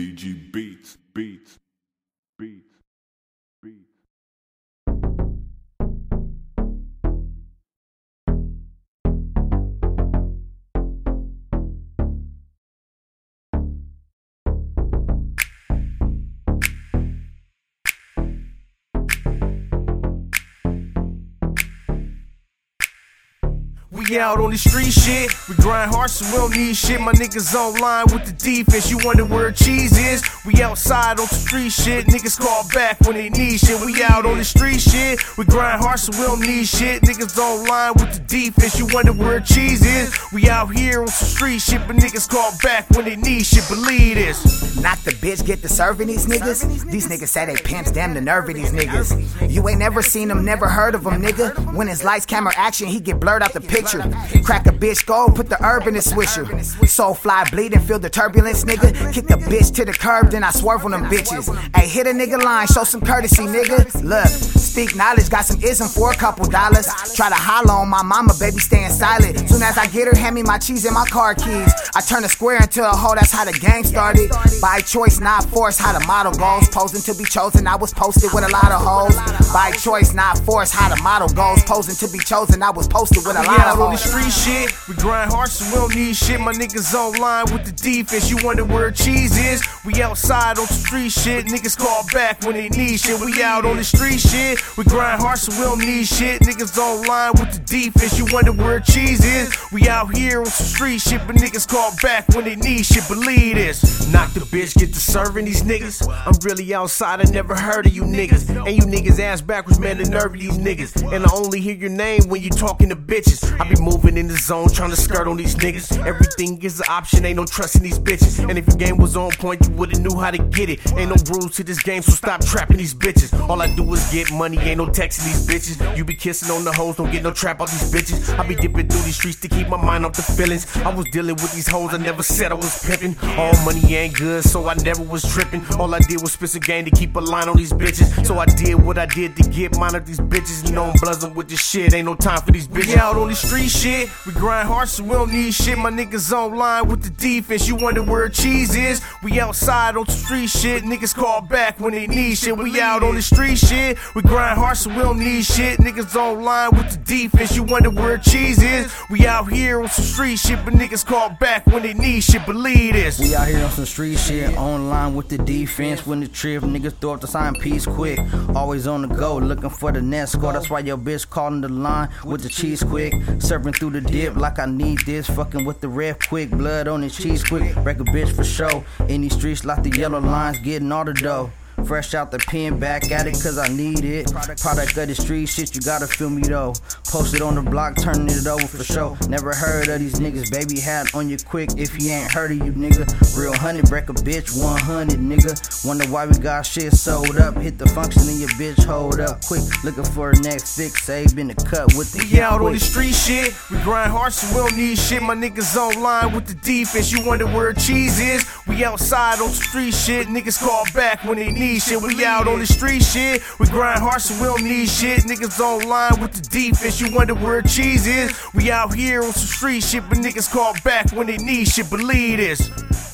DG Beats. Out on the street shit, we grind hard so we don't need shit. My niggas online with the defense, you wonder where cheese is. We outside on the street shit, niggas call back when they need shit. We out on the street shit, we grind hard so we don't need shit. Niggas online with the defense, you wonder where cheese is. We out here on some street shit, but niggas call back when they need shit, believe this. Not the bitch get to serving these niggas. These niggas say they pimps, damn the nerve of these niggas. You ain't never seen them, never heard of them, nigga. When it's lights, camera, action, he get blurred out the picture. Crack a bitch gold, put the herb in the swisher. Soul fly bleeding, feel the turbulence, nigga. Kick a bitch to the curb, then I swerve on them bitches. Ay, hit a nigga line, show some courtesy, nigga. Look, speak knowledge, got some ism for a couple dollars. Try to holler on my mama, baby, staying silent. Soon as I get her, hand me my cheese and my car keys. I turn a square into a hole, that's how the game started. By choice, not force, how the model goes. Posing to be chosen, I was posted with a lot of hoes. By choice, not force, how the model goes. Posing to be chosen, I was posted with a lot of hoes. On the street shit, we grind hard so we don't need shit. My niggas online with the defense, you wonder where cheese is. We outside on the street shit, niggas call back when they need shit. We out on the street shit, we grind hard so we don't need shit. Niggas online with the defense, you wonder where cheese is. We out here on some street shit, but niggas call back when they need shit, believe this. Knock the bitch, get to serving these niggas. I'm really outside, I never heard of you niggas. And you niggas ass backwards, man, the nerve of these niggas. And I only hear your name when you talking to bitches. I be moving in the zone, trying to skirt on these niggas. Everything is an option, ain't no trusting these bitches. And if your game was on point, you would've knew how to get it. Ain't no rules to this game, so stop trapping these bitches. All I do is get money, ain't no texting these bitches. You be kissing on the hoes, don't get no trap out these bitches. I be dipping through these streets to keep my mind off the feelings. I was dealing with these hoes, I never said I was pimping. All money ain't good, so I never was tripping. All I did was spit a game to keep a line on these bitches. So I did what I did to get mine up these bitches. You know I'm bluzzing with this shit, ain't no time for these bitches. Out on these street shit, we grind hard so we don't need shit. My niggas online with the defense, you wonder where cheese is. We outside on the street shit, niggas call back when they need shit. We out on the street shit, we grind hard so we don't need shit. Niggas online with the defense, you wonder where cheese is. We out here on some street shit, but niggas call back when they need shit, believe this. We out here on some street shit, online with the defense. When the trip, niggas throw up the sign piece quick. Always on the go, looking for the next score. That's why your bitch calling the line with the cheese quick. Serving through the dip like I need this. Fucking with the ref quick. Blood on his cheese quick. Wreck a bitch for show. In these streets like the yellow lines, getting all the dough. Fresh out the pen, back at it cause I need it. Product of the street shit, you gotta feel me though. Posted on the block, turning it over for show. Never heard of these niggas, baby hat on you quick. If he ain't heard of you nigga, real 100, wreck a bitch 100 nigga. Wonder why we got shit sold up. Hit the function and your bitch hold up quick. Looking for a next fix, saved in the cut with the we out quick. On the street shit, we grind hard so we don't need shit. My niggas online with the defense, you wonder where cheese is. We outside on the street shit, niggas call back when they need shit. We out on the street shit, we grind hard so we don't need shit. Niggas online with the defense, you wonder where cheese is. We out here on some street shit, but niggas call back when they need shit, believe this.